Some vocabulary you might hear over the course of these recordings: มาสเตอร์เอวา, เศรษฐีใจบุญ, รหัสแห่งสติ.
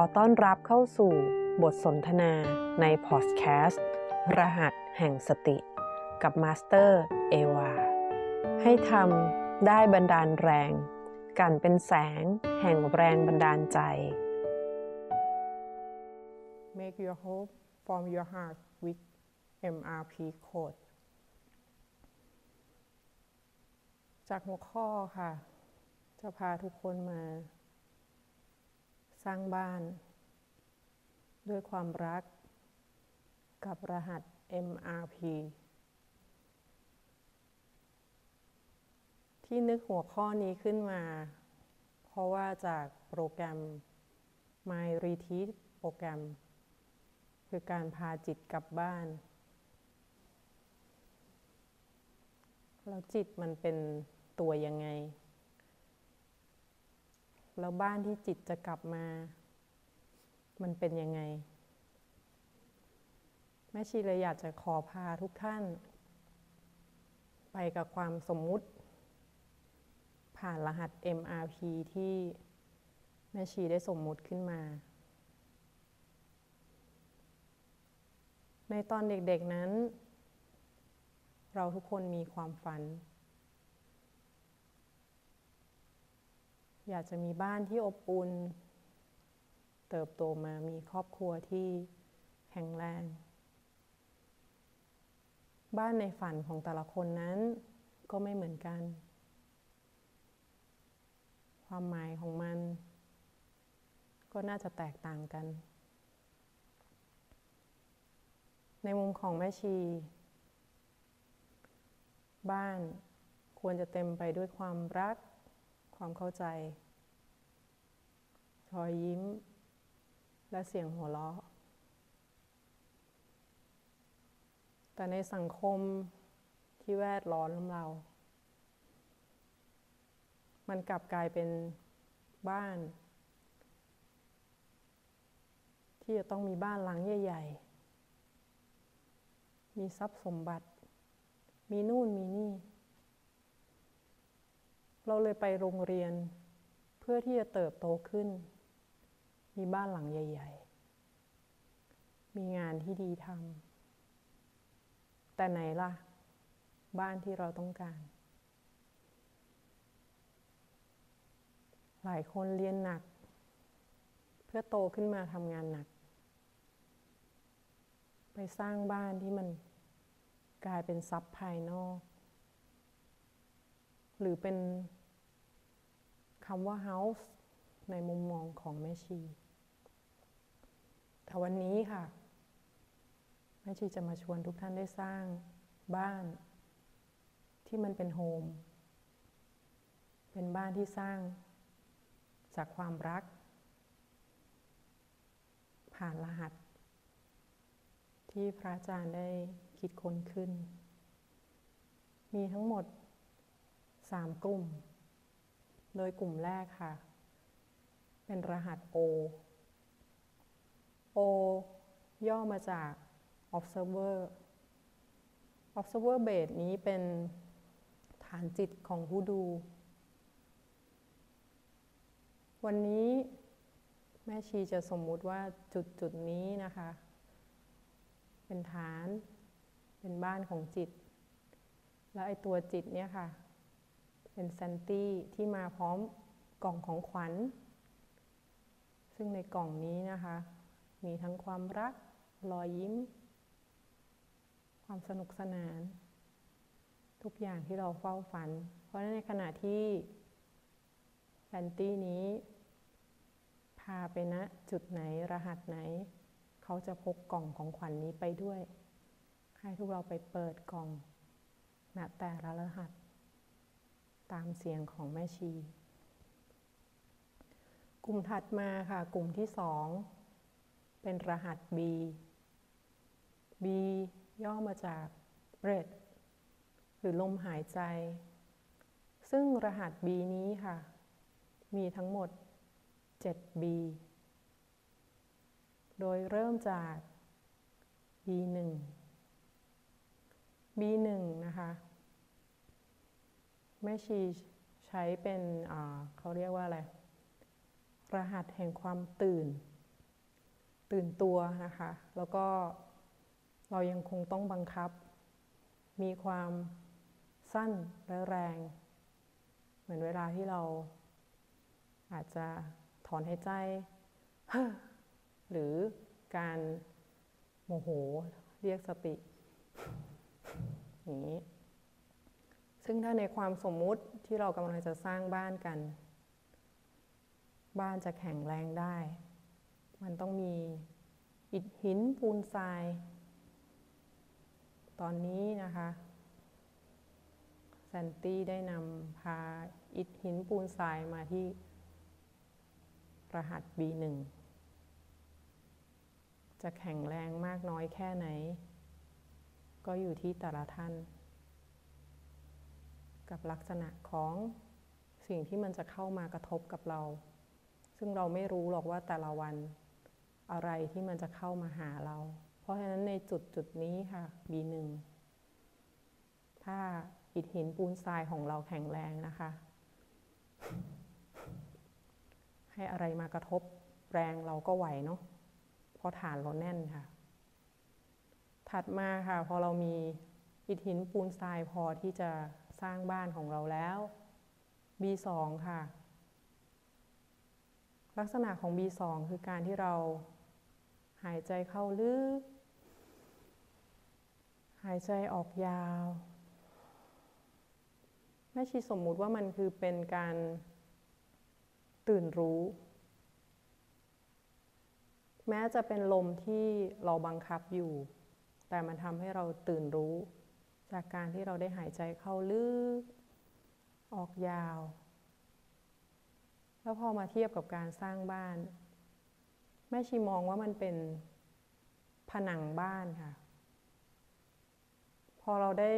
อต้อนรับเข้าสู่บทสนทนาในพอดแคสต์รหัสแห่งสติกับมาสเตอร์เอวาให้ทำได้บันดาลแรงกันเป็นแสงแห่งแรงบันดาลใจ Make your hope from your heart with MRP code จากหัวข้อค่ะจะพาทุกคนมาสร้างบ้านด้วยความรักกับรหัส MRP ที่นึกหัวข้อนี้ขึ้นมาเพราะว่าจากโปรแกรม My Retreat โปรแกรมคือการพาจิตกลับบ้านแล้วจิตมันเป็นตัวยังไงแล้วบ้านที่จิตจะกลับมามันเป็นยังไงแม่ชีเลยอยากจะขอพาทุกท่านไปกับความสมมุติผ่านรหัส MRP ที่แม่ชีได้สมมุติขึ้นมาในตอนเด็กๆนั้นเราทุกคนมีความฝันอยากจะมีบ้านที่อบอุ่นเติบโตมามีครอบครัวที่แข็งแรงบ้านในฝันของแต่ละคนนั้นก็ไม่เหมือนกันความหมายของมันก็น่าจะแตกต่างกันในมุมของแม่ชีบ้านควรจะเต็มไปด้วยความรักความเข้าใจรอยยิ้มและเสียงหัวเราะแต่ในสังคมที่แวดล้อมเรามันกลับกลายเป็นบ้านที่จะต้องมีบ้านหลังใหญ่ๆมีทรัพย์สมบัติมีนู่นมีนี่เราเลยไปโรงเรียนเพื่อที่จะเติบโตขึ้นมีบ้านหลังใหญ่ๆมีงานที่ดีทำแต่ไหนล่ะบ้านที่เราต้องการหลายคนเรียนหนักเพื่อโตขึ้นมาทำงานหนักไปสร้างบ้านที่มันกลายเป็นทรัพย์ภายนอกหรือเป็นคำว่า house ในมุมมองของแม่ชีแต่วันนี้ค่ะแม่ชีจะมาชวนทุกท่านได้สร้างบ้านที่มันเป็นโฮมเป็นบ้านที่สร้างจากความรักผ่านรหัสที่พระอาจารย์ได้คิดค้นขึ้นมีทั้งหมด3 กลุ่มโดยกลุ่มแรกค่ะเป็นรหัส O O ย่อมาจาก Observer Observer Base นี้เป็นฐานจิตของผู้ดูวันนี้แม่ชีจะสมมุติว่าจุดนี้นะคะเป็นฐานเป็นบ้านของจิตและไอตัวจิตเนี่ยค่ะเป็นซันตี้ที่มาพร้อมกล่องของขวัญซึ่งในกล่องนี้นะคะมีทั้งความรักรอยยิ้มความสนุกสนานทุกอย่างที่เราเฝ้าฝันเพราะฉะนั้นในขณะที่ซันตี้นี้พาไปณจุดไหนรหัสไหนเขาจะพกกล่องของขวัญนี้ไปด้วยให้ทุกเราไปเปิดกล่องณแต่ละรหัสตามเสียงของแม่ชีกลุ่มถัดมาค่ะกลุ่มที่2เป็นรหัส B B ย่อมาจาก breath หรือลมหายใจซึ่งรหัส B นี้ค่ะมีทั้งหมด7 B โดยเริ่มจาก B1 B1 นะคะแม่ชีใช้เป็นเขาเรียกว่าอะไรรหัสแห่งความตื่น ตื่นตัวนะคะแล้วก็เรายังคงต้องบังคับมีความสั้นและแรงเหมือนเวลาที่เราอาจจะถอนหายใจหรือการโมโหเรียกสติอย่างนี้ซึ่งถ้าในความสมมุติที่เรากำลังจะสร้างบ้านกันบ้านจะแข็งแรงได้มันต้องมีอิฐหินปูนทรายตอนนี้นะคะแซนตี้ได้นำพาอิฐหินปูนทรายมาที่รหัส B1 จะแข็งแรงมากน้อยแค่ไหนก็อยู่ที่แต่ละท่านกับลักษณะของสิ่งที่มันจะเข้ามากระทบกับเราซึ่งเราไม่รู้หรอกว่าแต่ละวันอะไรที่มันจะเข้ามาหาเราเพราะฉะนั้นในจุดนี้ค่ะ B1 ถ้าอิฐหินปูนทรายของเราแข็งแรงนะคะให้อะไรมากระทบแรงเราก็ไหวเนาะเพราะฐานเราแน่นค่ะถัดมาค่ะพอเรามีอิฐหินปูนทรายพอที่จะสร้างบ้านของเราแล้ว B2 ค่ะลักษณะของ B2 คือการที่เราหายใจเข้าลึกหายใจออกยาวแม่ชีสมมุติว่ามันคือเป็นการตื่นรู้แม้จะเป็นลมที่เราบังคับอยู่แต่มันทำให้เราตื่นรู้จากการที่เราได้หายใจเข้าลึกออกยาวแล้วพอมาเทียบกับการสร้างบ้านแม่ชีมองว่ามันเป็นผนังบ้านค่ะพอเราได้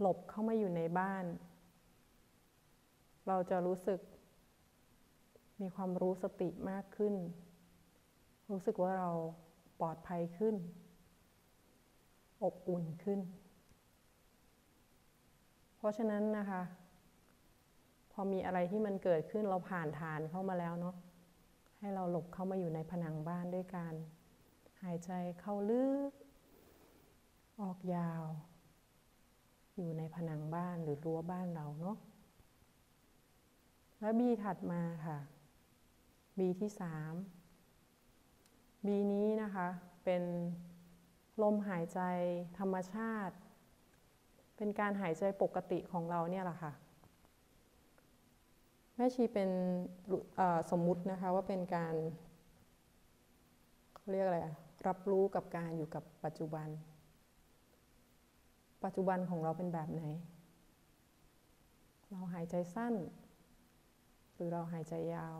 หลบเข้ามาอยู่ในบ้านเราจะรู้สึกมีความรู้สติมากขึ้นรู้สึกว่าเราปลอดภัยขึ้นอบอุ่นขึ้นเพราะฉะนั้นนะคะพอมีอะไรที่มันเกิดขึ้นเราผ่านฐานเข้ามาแล้วเนาะให้เราหลบเข้ามาอยู่ในผนังบ้านด้วยการหายใจเข้าลึกออกยาวอยู่ในผนังบ้านหรือรั้วบ้านเราเนาะแล้ว B ถัดมาค่ะ B ที่ 3 B นี้นะคะเป็นลมหายใจธรรมชาติเป็นการหายใจปกติของเราเนี่ยแหละค่ะแม่ชีเป็นสมมุตินะคะว่าเป็นการเรียกอะไรรับรู้กับการอยู่กับปัจจุบันของเราเป็นแบบไหนเราหายใจสั้นหรือเราหายใจยาว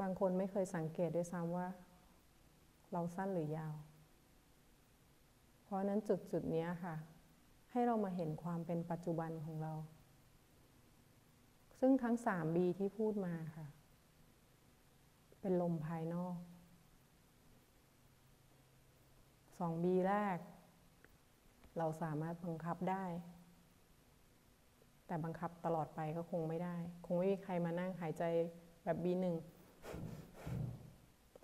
บางคนไม่เคยสังเกตด้วยซ้ำว่าเราสั้นหรือยาวเพราะนั้นจุดนี้ค่ะให้เรามาเห็นความเป็นปัจจุบันของเราซึ่งทั้ง 3B ที่พูดมาค่ะเป็นลมภายนอก 2B แรกเราสามารถบังคับได้แต่บังคับตลอดไปก็คงไม่ได้คงไม่มีใครมานั่งหายใจแบบ B1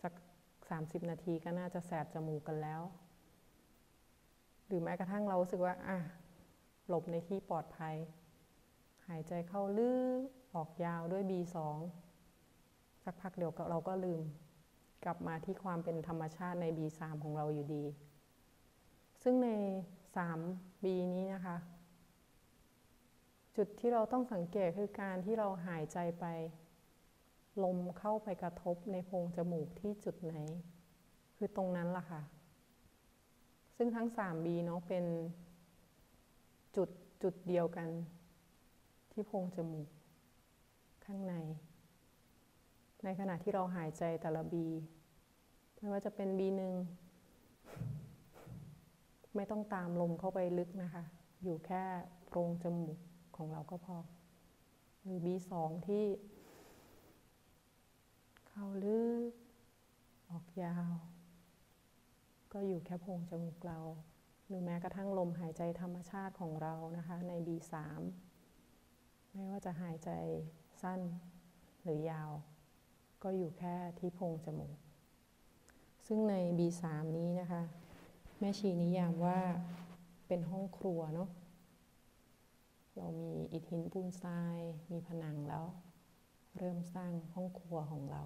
สัก30 นาทีก็น่าจะแสบจมูกกันแล้วหรือแม้กระทั่งเรารู้สึกว่าหลบในที่ปลอดภัยหายใจเข้าลึกออกยาวด้วย B2 สักพักเดี๋ยวเราก็ลืมกลับมาที่ความเป็นธรรมชาติใน B3 ของเราอยู่ดีซึ่งใน 3B นี้นะคะจุดที่เราต้องสังเกตคือการที่เราหายใจไปลมเข้าไปกระทบในโพรงจมูกที่จุดไหนคือตรงนั้นล่ะค่ะซึ่งทั้ง 3B เนาะเป็นจุดเดียวกันที่โพรงจมูกข้างในขณะที่เราหายใจแต่ละ B ไม่ว่าจะเป็น B1 ไม่ต้องตามลมเข้าไปลึกนะคะอยู่แค่โพรงจมูกของเราก็พอหรือ B2 ที่เข้าลึกออกยาวก็อยู่แค่โพรงจมูกเราหรือแม้กระทั่งลมหายใจธรรมชาติของเรานะคะใน B3ไม่ว่าจะหายใจสั้นหรือยาวก็ ก็อยู่แค่ที่โพรงจมูกซึ่งใน B3 นี้นะคะแม่ชีนิยามว่าเป็นห้องครัวเนาะเรามีอิฐหินปูนทรายมีผนังแล้วเริ่มสร้างห้องครัวของเรา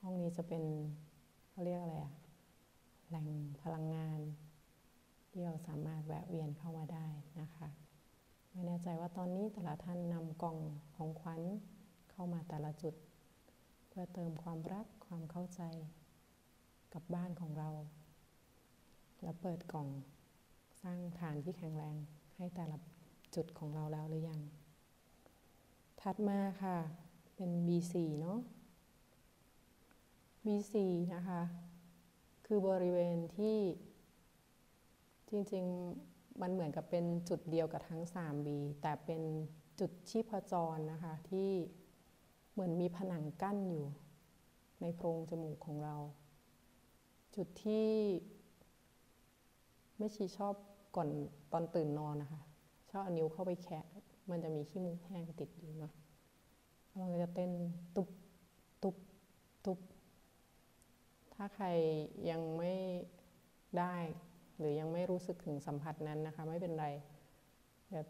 ห้องนี้จะเป็นเขาเรียกอะไรอะแหล่งพลังงานที่เราสามารถแวะเวียนเข้ามาได้นะคะไม่แน่ใจว่าตอนนี้แต่ละท่านนำกล่องของขวัญเข้ามาแต่ละจุดเพื่อเติมความรักความเข้าใจกับบ้านของเราแล้วเปิดกล่องสร้างฐานที่แข็งแรงให้แต่ละจุดของเราแล้วหรือยังถัดมาค่ะเป็น B4 เนาะ B4 นะคะคือบริเวณที่จริงๆมันเหมือนกับเป็นจุดเดียวกับทั้ง 3B แต่เป็นจุดชีพจรนะคะที่เหมือนมีผนังกั้นอยู่ในโพรงจมูกของเราจุดที่แม่ชีชอบก่อนตอนตื่นนอนนะคะชอบเอานิ้วเข้าไปแคะมันจะมีขี้มูกแห้งติดอยู่เนาะมันก็จะเต้นตุบตุบตุบถ้าใครยังไม่ได้หรือยังไม่รู้สึกถึงสัมผัสนั้นนะคะไม่เป็นไรเดี๋ยว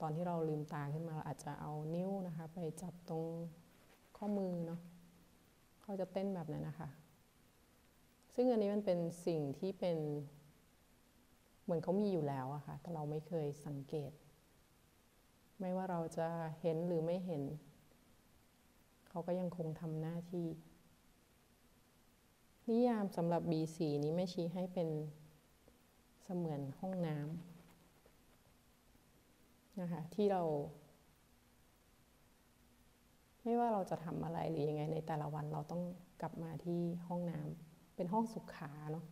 ตอนที่เราลืมตาขึ้นมาเราอาจจะเอานิ้วนะคะไปจับตรงข้อมือเนาะเขาจะเต้นแบบนั้นนะคะซึ่งอันนี้มันเป็นสิ่งที่เป็นเหมือนเขามีอยู่แล้วอะค่ะแต่เราไม่เคยสังเกตไม่ว่าเราจะเห็นหรือไม่เห็นเขาก็ยังคงทำหน้าที่นิยามสำหรับ B4 นี้แม่ชี้ให้เป็นเสมือนห้องน้ำนะคะที่เราไม่ว่าเราจะทำอะไรหรือยังไงในแต่ละวันเราต้องกลับมาที่ห้องน้ำเป็นห้องสุขาเนาะ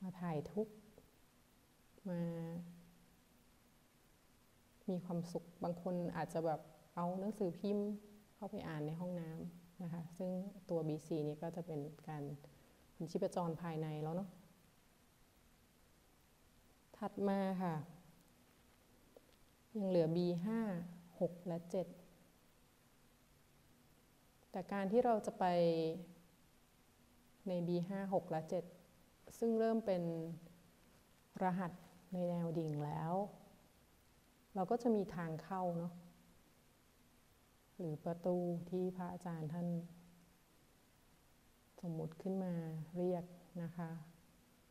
มาถ่ายทุกข์มามีความสุขบางคนอาจจะแบบเอาหนังสือพิมพ์เข้าไปอ่านในห้องน้ำนะคะซึ่งตัว B4 นี้ก็จะเป็นการชีพจรภายในแล้วเนาะถัดมาค่ะยังเหลือ B5 6 และ 7 แต่การที่เราจะไปใน B5 6 และ 7 ซึ่งเริ่มเป็นรหัสในแนวดิ่งแล้วเราก็จะมีทางเข้าเนาะหรือประตูที่พระอาจารย์ท่านสมมุติขึ้นมาเรียกนะคะ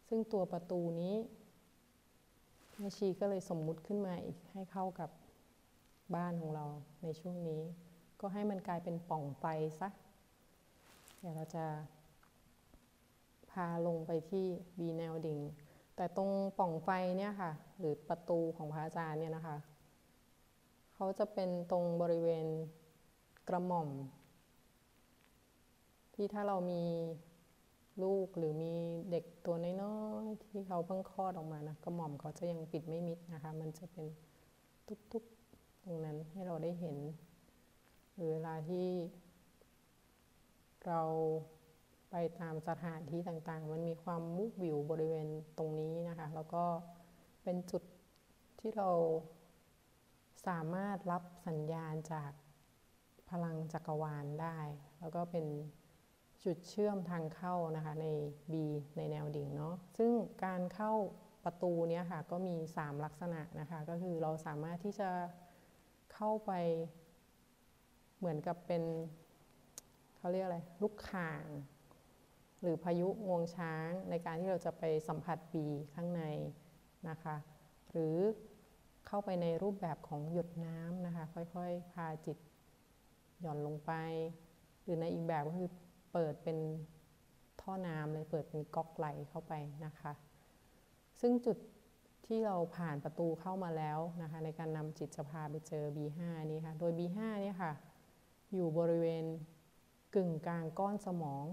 ซึ่งตัวประตูนี้แม่ชีก็เลยสมมุติขึ้นมาอีกให้เข้ากับบ้านของเราในช่วงนี้ก็ให้มันกลายเป็นป่องไฟซะเดี๋ยวเราจะพาลงไปที่บีแนวดิ่งแต่ตรงป่องไฟเนี่ยค่ะหรือประตูของพระอาจารย์เนี่ยนะคะเขาจะเป็นตรงบริเวณกระหม่อมที่ถ้าเรามีลูกหรือมีเด็กตัวน้อยๆที่เขาเพิ่งคลอดออกมานะกระหม่อมเขาจะยังปิดไม่มิดนะคะมันจะเป็นทุบๆตรงนั้นให้เราได้เห็นหรือเวลาที่เราไปตามสถานที่ต่างๆมันมีความมุกวิวบริเวณตรงนี้นะคะแล้วก็เป็นจุดที่เราสามารถรับสัญญาณจากพลังจักรวาลได้แล้วก็เป็นจุดเชื่อมทางเข้านะคะใน B ในแนวดิ่งเนาะซึ่งการเข้าประตูเนี้ยค่ะก็มี3ลักษณะนะคะก็คือเราสามารถที่จะเข้าไปเหมือนกับเป็นเขาเรียกอะไรลูกข่างหรือพายุงวงช้างในการที่เราจะไปสัมผัส B ข้างในนะคะหรือเข้าไปในรูปแบบของหยดน้ำนะคะค่อยๆพาจิตหย่อนลงไปหรือในอีกแบบก็คือเปิดเป็นท่อน้ำเลยเปิดเป็นก๊อกไหลเข้าไปนะคะซึ่งจุดที่เราผ่านประตูเข้ามาแล้วนะคะในการนำจิตจะพาไปเจอ B5 นี้ค่ะโดย B5 นี่ค่ะอยู่บริเวณกึ่งกลางก้อนสมอง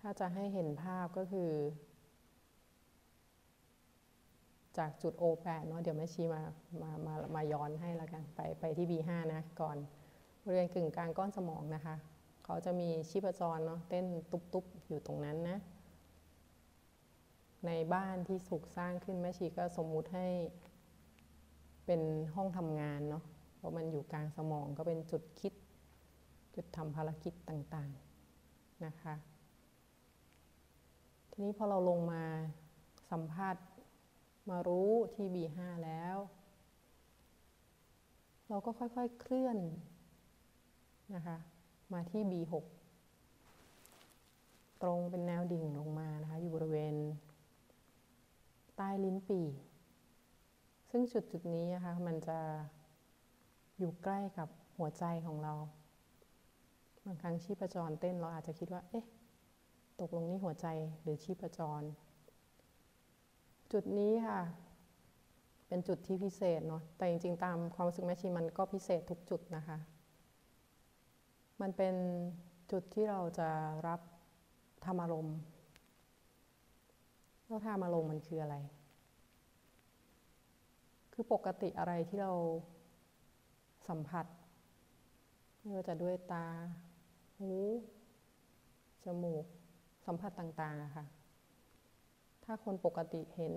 ถ้าจะให้เห็นภาพก็คือจากจุด O8 เนาะเดี๋ยวแม่ชีมาย้อนให้แล้วกันไปที่ B5 นะก่อนบริเวณกึ่งกลางก้อนสมองนะคะเขาจะมีชีพจรเนาะเต้นตุ๊บๆอยู่ตรงนั้นนะในบ้านที่ถูกสร้างขึ้นแม่ชีก็สมมุติให้เป็นห้องทำงานเนาะ เพราะมันอยู่กลางสมองก็เป็นจุดคิดจุดทำภารกิจต่างๆนะคะทีนี้พอเราลงมาสัมผัสมารู้ที่ B5 แล้วเราก็ค่อยๆเคลื่อนนะคะมาที่ B6 ตรงเป็นแนวดิ่งลงมานะคะอยู่บริเวณใต้ลิ้นปี่ซึ่งจุดนี้นะคะมันจะอยู่ใกล้กับหัวใจของเราบางครั้งชีพจรเต้นเราอาจจะคิดว่าเอ๊ะตกลงนี่หัวใจหรือชีพจรจุดนี้ค่ะเป็นจุดที่พิเศษเนาะแต่จริงๆตามความรู้สึกแม่ชีมันก็พิเศษทุกจุดนะคะมันเป็นจุดที่เราจะรับธรรมารมณ์แล้วธรรมารมณ์มันคืออะไรคือปกติอะไรที่เราสัมผัสไม่ว่าจะด้วยตาหูจมูกสัมผัสต่างๆอะค่ะถ้าคนปกติเห็น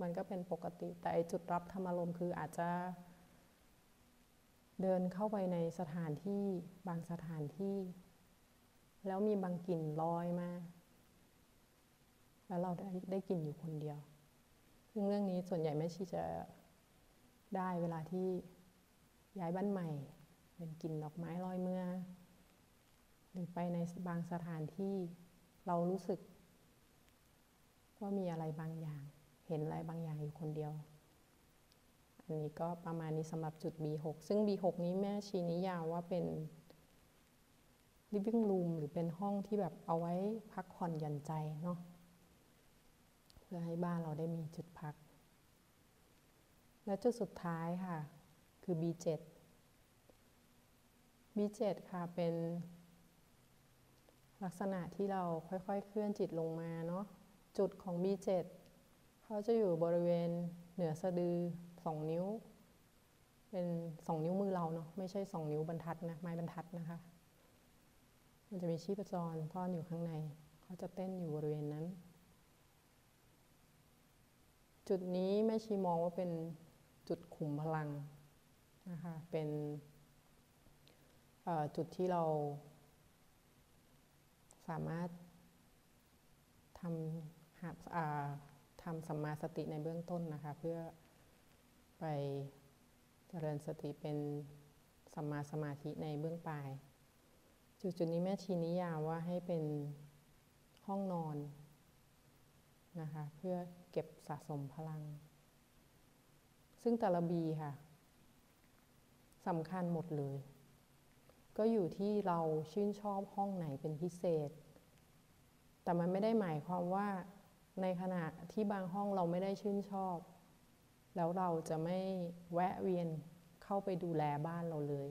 มันก็เป็นปกติแต่จุดรับธรรมอารมณ์คืออาจจะเดินเข้าไปในสถานที่บางสถานที่แล้วมีบางกลิ่นลอยมาแล้วเราได้กลิ่นอยู่คนเดียวซึ่งเรื่องนี้ส่วนใหญ่แม่ชีจะได้เวลาที่ย้ายบ้านใหม่เป็นกลิ่นดอกไม้ลอยเมื่อหรือไปในบางสถานที่เรารู้สึกว่ามีอะไรบางอย่างเห็นอะไรบางอย่างอยู่คนเดียวอันนี้ก็ประมาณนี้สำหรับจุด B6 ซึ่ง B6 นี้แม่ชีนิยามว่าเป็น living room หรือเป็นห้องที่แบบเอาไว้พักผ่อนหย่อนใจเนาะเพื่อให้บ้านเราได้มีจุดพักและจุดสุดท้ายค่ะคือ B7 ค่ะเป็นลักษณะที่เราค่อยๆเคลื่อนจิตลงมาเนาะจุดของ B7 เขาจะอยู่บริเวณเหนือสะดือ2นิ้วเป็น2นิ้วมือเราเนาะไม่ใช่2นิ้วบรรทัดนะไม้บรรทัดนะคะมันจะมีชีพจรซ่อนอยู่ข้างในเขาจะเต้นอยู่บริเวณนั้นจุดนี้แม่ชีมองว่าเป็นจุดขุมพลังนะคะเป็นจุดที่เราสามารถทำสัมมาสติในเบื้องต้นนะคะเพื่อไปเจริญสติเป็นสัมมาสมาธิในเบื้องปลายจุดนี้แม่ชีนิยามว่าให้เป็นห้องนอนนะคะเพื่อเก็บสะสมพลังซึ่งแต่ละบีค่ะสำคัญหมดเลยก็อยู่ที่เราชื่นชอบห้องไหนเป็นพิเศษแต่มันไม่ได้หมายความว่าในขณะที่บางห้องเราไม่ได้ชื่นชอบแล้วเราจะไม่แวะเวียนเข้าไปดูแลบ้านเราเลย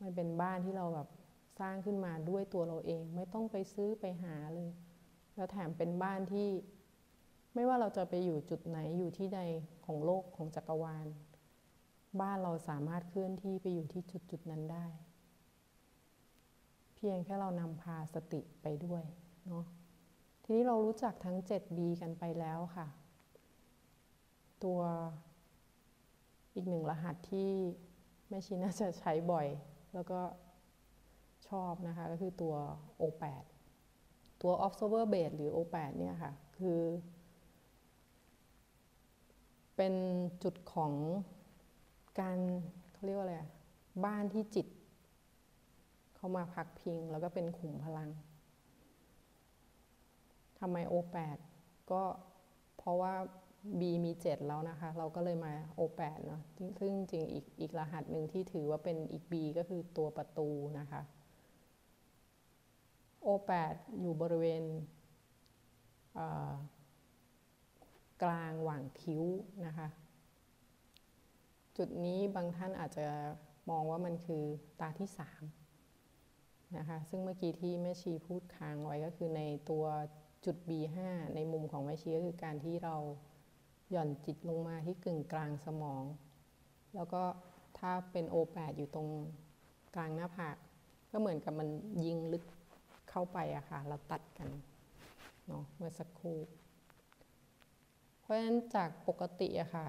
มันเป็นบ้านที่เราแบบสร้างขึ้นมาด้วยตัวเราเองไม่ต้องไปซื้อไปหาเลยแล้วแถมเป็นบ้านที่ไม่ว่าเราจะไปอยู่จุดไหนอยู่ที่ใดของโลกของจักรวาลบ้านเราสามารถเคลื่อนที่ไปอยู่ที่จุดๆนั้นได้เพียงแค่เรานำพาสติไปด้วยเนาะทีนี้เรารู้จักทั้ง 7B กันไปแล้วค่ะตัวอีกหนึ่งรหัสที่แม่ชีน่าจะใช้บ่อยแล้วก็ชอบนะคะก็คือตัว O8 ตัว Observer Base หรือ O8 เนี่ยค่ะคือเป็นจุดของการเขาเรียกว่าอะไรบ้านที่จิตเข้ามาพักพิงแล้วก็เป็นขุมพลังทำไม O8 ก็เพราะว่า B มี 7 แล้วนะคะเราก็เลยมา O8 เนาะซึ่งจริงอีกรหัสหนึ่งที่ถือว่าเป็นอีก B ก็คือตัวประตูนะคะ O8 อยู่บริเวณกลางหว่างคิ้วนะคะจุดนี้บางท่านอาจจะมองว่ามันคือตาที่3นะคะซึ่งเมื่อกี้ที่แม่ชีพูดค้างไว้ก็คือในตัวจุด B5 ในมุมของแม่ชีก็คือการที่เราหย่อนจิตลงมาที่กึ่งกลางสมองแล้วก็ถ้าเป็น O8 อยู่ตรงกลางหน้าผากก็เหมือนกับมันยิงลึกเข้าไปอะค่ะเราตัดกันเนาะเมื่อสักครู่เพราะฉะนั้นจากปกติอะค่ะ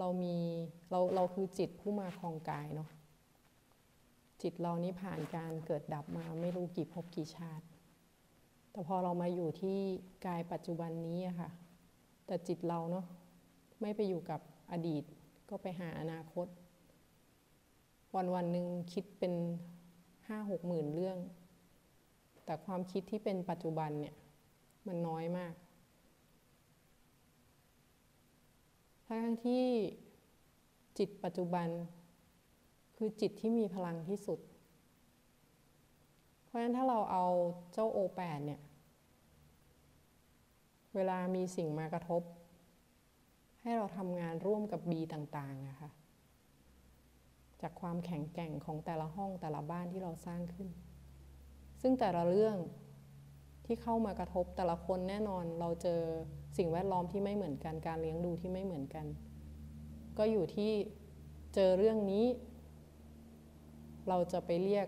เราคือจิตผู้มาครองกายเนาะจิตเรานี้ผ่านการเกิดดับมาไม่รู้กี่ภพกี่ชาติแต่พอเรามาอยู่ที่กายปัจจุบันนี้อะค่ะแต่จิตเราเนาะไม่ไปอยู่กับอดีตก็ไปหาอนาคตวันๆหนึ่งคิดเป็น50,000-60,000เรื่องแต่ความคิดที่เป็นปัจจุบันเนี่ยมันน้อยมากทั้งที่จิตปัจจุบันคือจิตที่มีพลังที่สุดเพราะฉะนั้นถ้าเราเอาเจ้าโอแปดเนี่ยเวลามีสิ่งมากระทบให้เราทำงานร่วมกับบีต่างๆนะคะจากความแข็งแกร่งของแต่ละห้องแต่ละบ้านที่เราสร้างขึ้นซึ่งแต่ละเรื่องที่เข้ามากระทบแต่ละคนแน่นอนเราเจอสิ่งแวดล้อมที่ไม่เหมือนกันการเลี้ยงดูที่ไม่เหมือนกันก็อยู่ที่เจอเรื่องนี้เราจะไปเรียก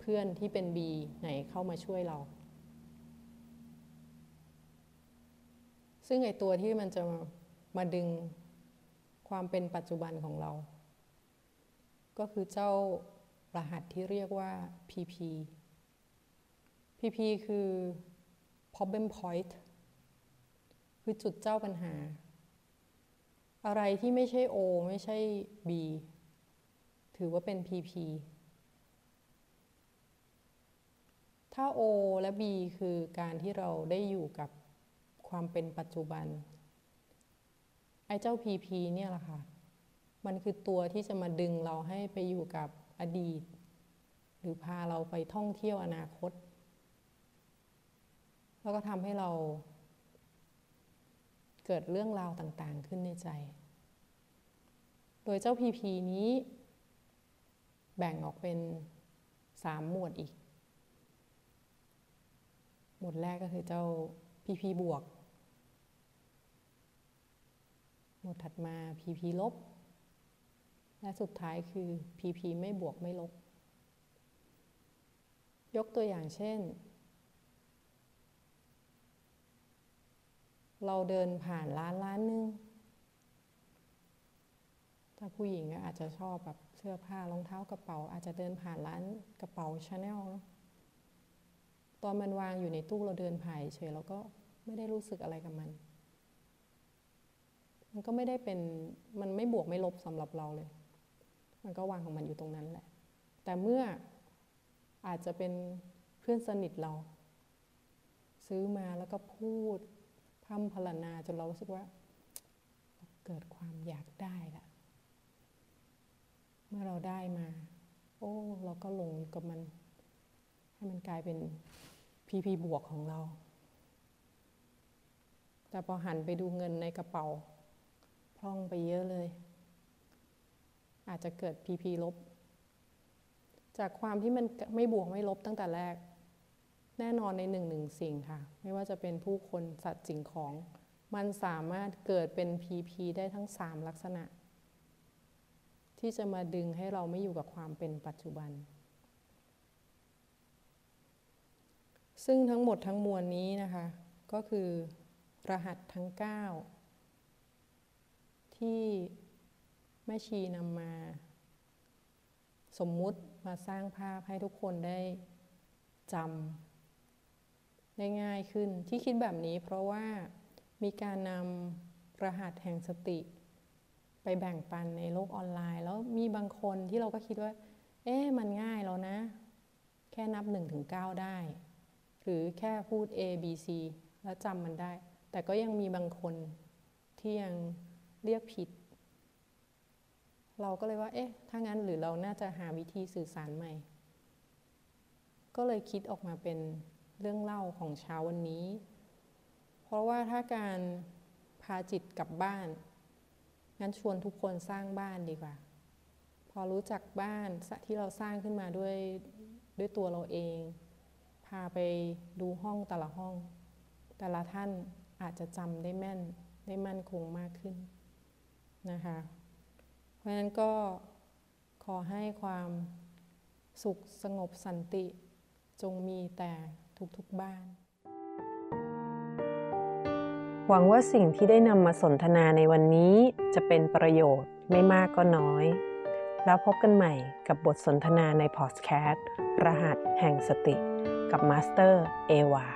เพื่อนที่เป็น B ไหนเข้ามาช่วยเราซึ่งไอ้ตัวที่มันจะมาดึงความเป็นปัจจุบันของเราก็คือเจ้ารหัสที่เรียกว่า PP คือ problem point คือจุดเจ้าปัญหาอะไรที่ไม่ใช่ O ไม่ใช่ B ถือว่าเป็น PPถ้า O และ B คือการที่เราได้อยู่กับความเป็นปัจจุบันไอ้เจ้า PP เนี่ยแหละค่ะมันคือตัวที่จะมาดึงเราให้ไปอยู่กับอดีตหรือพาเราไปท่องเที่ยวอนาคตแล้วก็ทำให้เราเกิดเรื่องราวต่างๆขึ้นในใจโดยเจ้า PP นี้แบ่งออกเป็น3หมวดอีกหมวดแรกก็คือเจ้า PP บวกหมวดถัดมา PP ลบและสุดท้ายคือ PP ไม่บวกไม่ลบยกตัวอย่างเช่นเราเดินผ่านร้านนึงถ้าผู้หญิงก็อาจจะชอบแบบเสื้อผ้ารองเท้ากระเป๋าอาจจะเดินผ่านร้านกระเป๋า Chanelตอนมันวางอยู่ในตู้เราเดินผ่านเฉยเราก็ไม่ได้รู้สึกอะไรกับมันมันก็ไม่ได้เป็นมันไม่บวกไม่ลบสำหรับเราเลยมันก็วางของมันอยู่ตรงนั้นแหละแต่เมื่ออาจจะเป็นเพื่อนสนิทเราซื้อมาแล้วก็พูดพร่ำพรรณนาจนเรารู้สึกว่าเกิดความอยากได้ละเมื่อเราได้มาโอ้เราก็หลงอยู่กับมันให้มันกลายเป็น PP บวกของเราแต่พอหันไปดูเงินในกระเป๋าพร่องไปเยอะเลยอาจจะเกิด PP ลบจากความที่มันไม่บวกไม่ลบตั้งแต่แรกแน่นอนในหนึ่งสิ่งค่ะไม่ว่าจะเป็นผู้คนสัตว์สิ่งของมันสามารถเกิดเป็น PP ได้ทั้ง3ลักษณะที่จะมาดึงให้เราไม่อยู่กับความเป็นปัจจุบันซึ่งทั้งหมดทั้งมวลนี้นะคะก็คือรหัสทั้ง9ที่แม่ชีนำมาสมมุติมาสร้างภาพให้ทุกคนได้จำได้ง่ายขึ้นที่คิดแบบนี้เพราะว่ามีการนำรหัสแห่งสติไปแบ่งปันในโลกออนไลน์แล้วมีบางคนที่เราก็คิดว่าเอ๊ะมันง่ายแล้วนะแค่นับ 1-9 ได้หรือแค่พูด A B C แล้วจำมันได้แต่ก็ยังมีบางคนที่ยังเรียกผิดเราก็เลยว่าเอ๊ะถ้างั้นหรือเราน่าจะหาวิธีสื่อสารใหม่ก็เลยคิดออกมาเป็นเรื่องเล่าของเช้าวันนี้เพราะว่าถ้าการพาจิตกลับบ้านงั้นชวนทุกคนสร้างบ้านดีกว่าพอรู้จักบ้านที่เราสร้างขึ้นมาด้วยตัวเราเองพาไปดูห้องแต่ละห้องแต่ละท่านอาจจะจำได้แม่นได้มั่นคงมากขึ้นนะคะเพราะฉะนั้นก็ขอให้ความสุขสงบสันติจงมีแต่ทุกๆบ้านหวังว่าสิ่งที่ได้นำมาสนทนาในวันนี้จะเป็นประโยชน์ ไม่มากก็น้อยแล้วพบกันใหม่กับบทสนทนาในพอดแคสต์รหัสแห่งสติกับมาสเตอร์เอวา